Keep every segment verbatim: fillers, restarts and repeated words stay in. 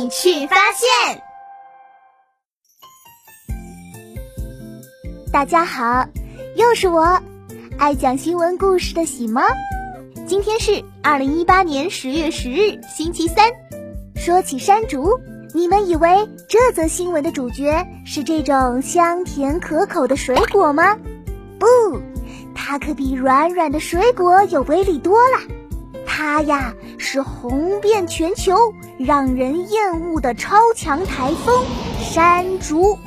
你去发现。大家好，又是我，爱讲新闻故事的喜猫。今天是二零一八年十月十日，星期三。说起山竹，你们以为这则新闻的主角是这种香甜可口的水果吗？不，它可比软软的水果有威力多了。它呀，是红遍全球让人厌恶的超强台风山竹。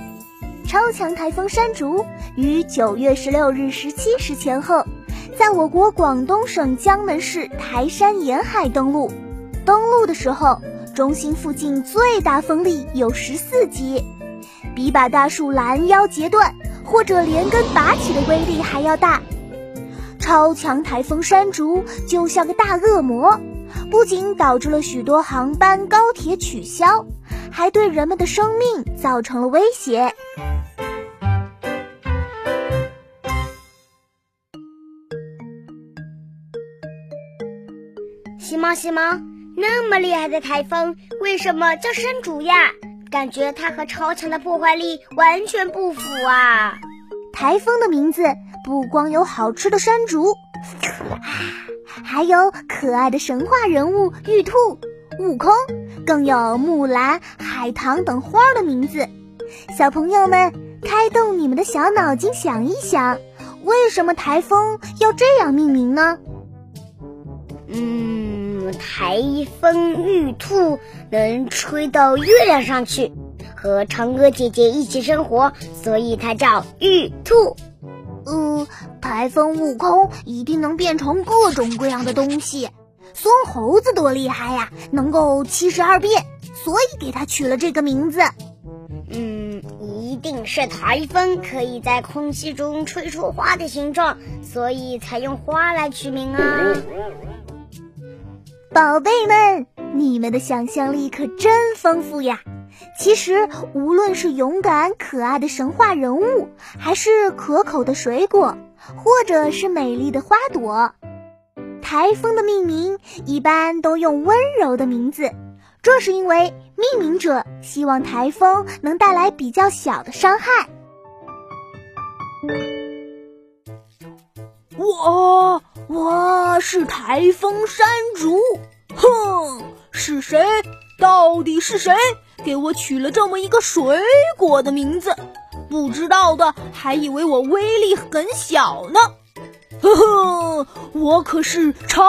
超强台风山竹于九月十六日十七时前后，在我国广东省江门市台山沿海登陆。登陆的时候，中心附近最大风力有十四级，比把大树拦腰截断或者连根拔起的威力还要大。超强台风山竹就像个大恶魔，不仅导致了许多航班高铁取消，还对人们的生命造成了威胁。喜猫喜猫，那么厉害的台风为什么叫山竹呀？感觉它和超强的破坏力完全不符啊。台风的名字不光有好吃的山竹，还有可爱的神话人物玉兔、悟空，更有木兰、海棠等花的名字。小朋友们，开动你们的小脑筋想一想，为什么台风要这样命名呢？嗯，台风玉兔能吹到月亮上去，和嫦娥姐姐一起生活，所以它叫玉兔。呃，台风悟空一定能变成各种各样的东西。孙猴子多厉害呀，能够七十二变，所以给他取了这个名字。嗯，一定是台风可以在空气中吹出花的形状，所以才用花来取名啊。宝贝们，你们的想象力可真丰富呀。其实无论是勇敢可爱的神话人物，还是可口的水果，或者是美丽的花朵，台风的命名一般都用温柔的名字，这是因为命名者希望台风能带来比较小的伤害。我我是台风山竹，哼，是谁？到底是谁给我取了这么一个水果的名字？不知道的还以为我威力很小呢。呵呵，我可是超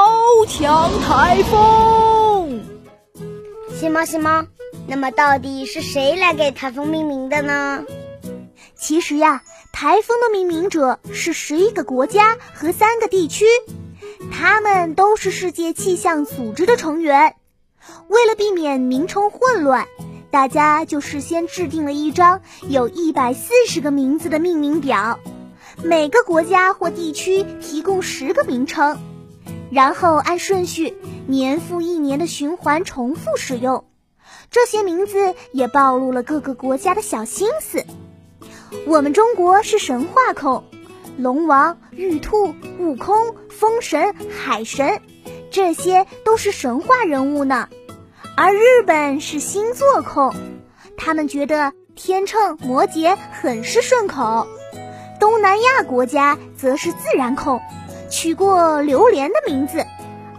强台风。喜猫喜猫，那么到底是谁来给台风命名的呢？其实呀，台风的命名者是十一个国家和三个地区，他们都是世界气象组织的成员。为了避免名称混乱，大家就事先制定了一张有一百四十个名字的命名表，每个国家或地区提供十个名称，然后按顺序年复一年的循环重复使用。这些名字也暴露了各个国家的小心思。我们中国是神话控，龙王、玉兔、悟空、风神、海神，这些都是神话人物呢。而日本是星座控，他们觉得天秤、摩羯很是顺口。东南亚国家则是自然控，取过榴莲的名字，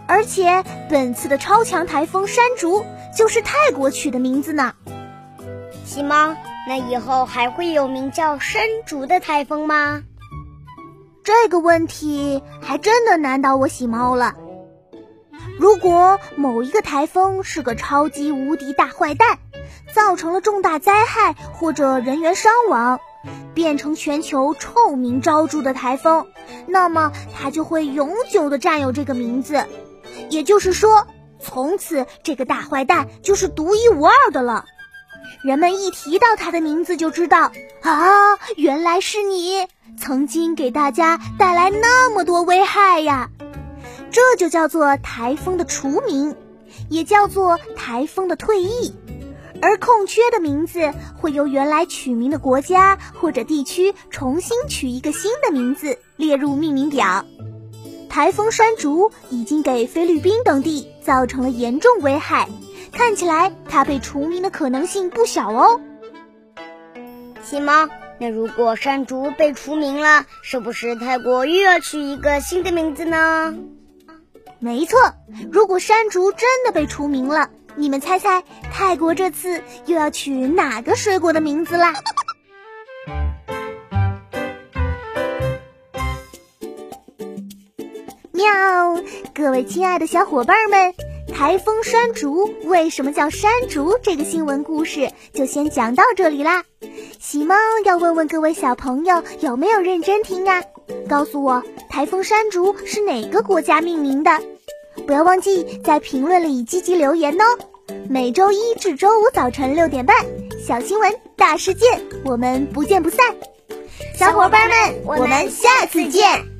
而且本次的超强台风山竹就是泰国取的名字呢。喜猫，那以后还会有名叫山竹的台风吗？这个问题还真的难倒我喜猫了。如果某一个台风是个超级无敌大坏蛋，造成了重大灾害或者人员伤亡，变成全球臭名昭著的台风，那么它就会永久地占有这个名字。也就是说，从此这个大坏蛋就是独一无二的了。人们一提到它的名字就知道，啊，原来是你，曾经给大家带来那么多危害呀。这就叫做台风的除名，也叫做台风的退役。而空缺的名字会由原来取名的国家或者地区重新取一个新的名字列入命名表。台风山竹已经给菲律宾等地造成了严重危害，看起来它被除名的可能性不小哦。西蒙，那如果山竹被除名了，是不是泰国又要取一个新的名字呢？没错，如果山竹真的被除名了，你们猜猜泰国这次又要取哪个水果的名字啦？喵！各位亲爱的小伙伴们，台风山竹为什么叫山竹这个新闻故事就先讲到这里啦。喜猫要问问各位小朋友有没有认真听啊，告诉我台风山竹是哪个国家命名的？不要忘记在评论里积极留言哦。每周一至周五早晨六点半，小新闻大世界，我们不见不散。小伙伴们，我们下次见。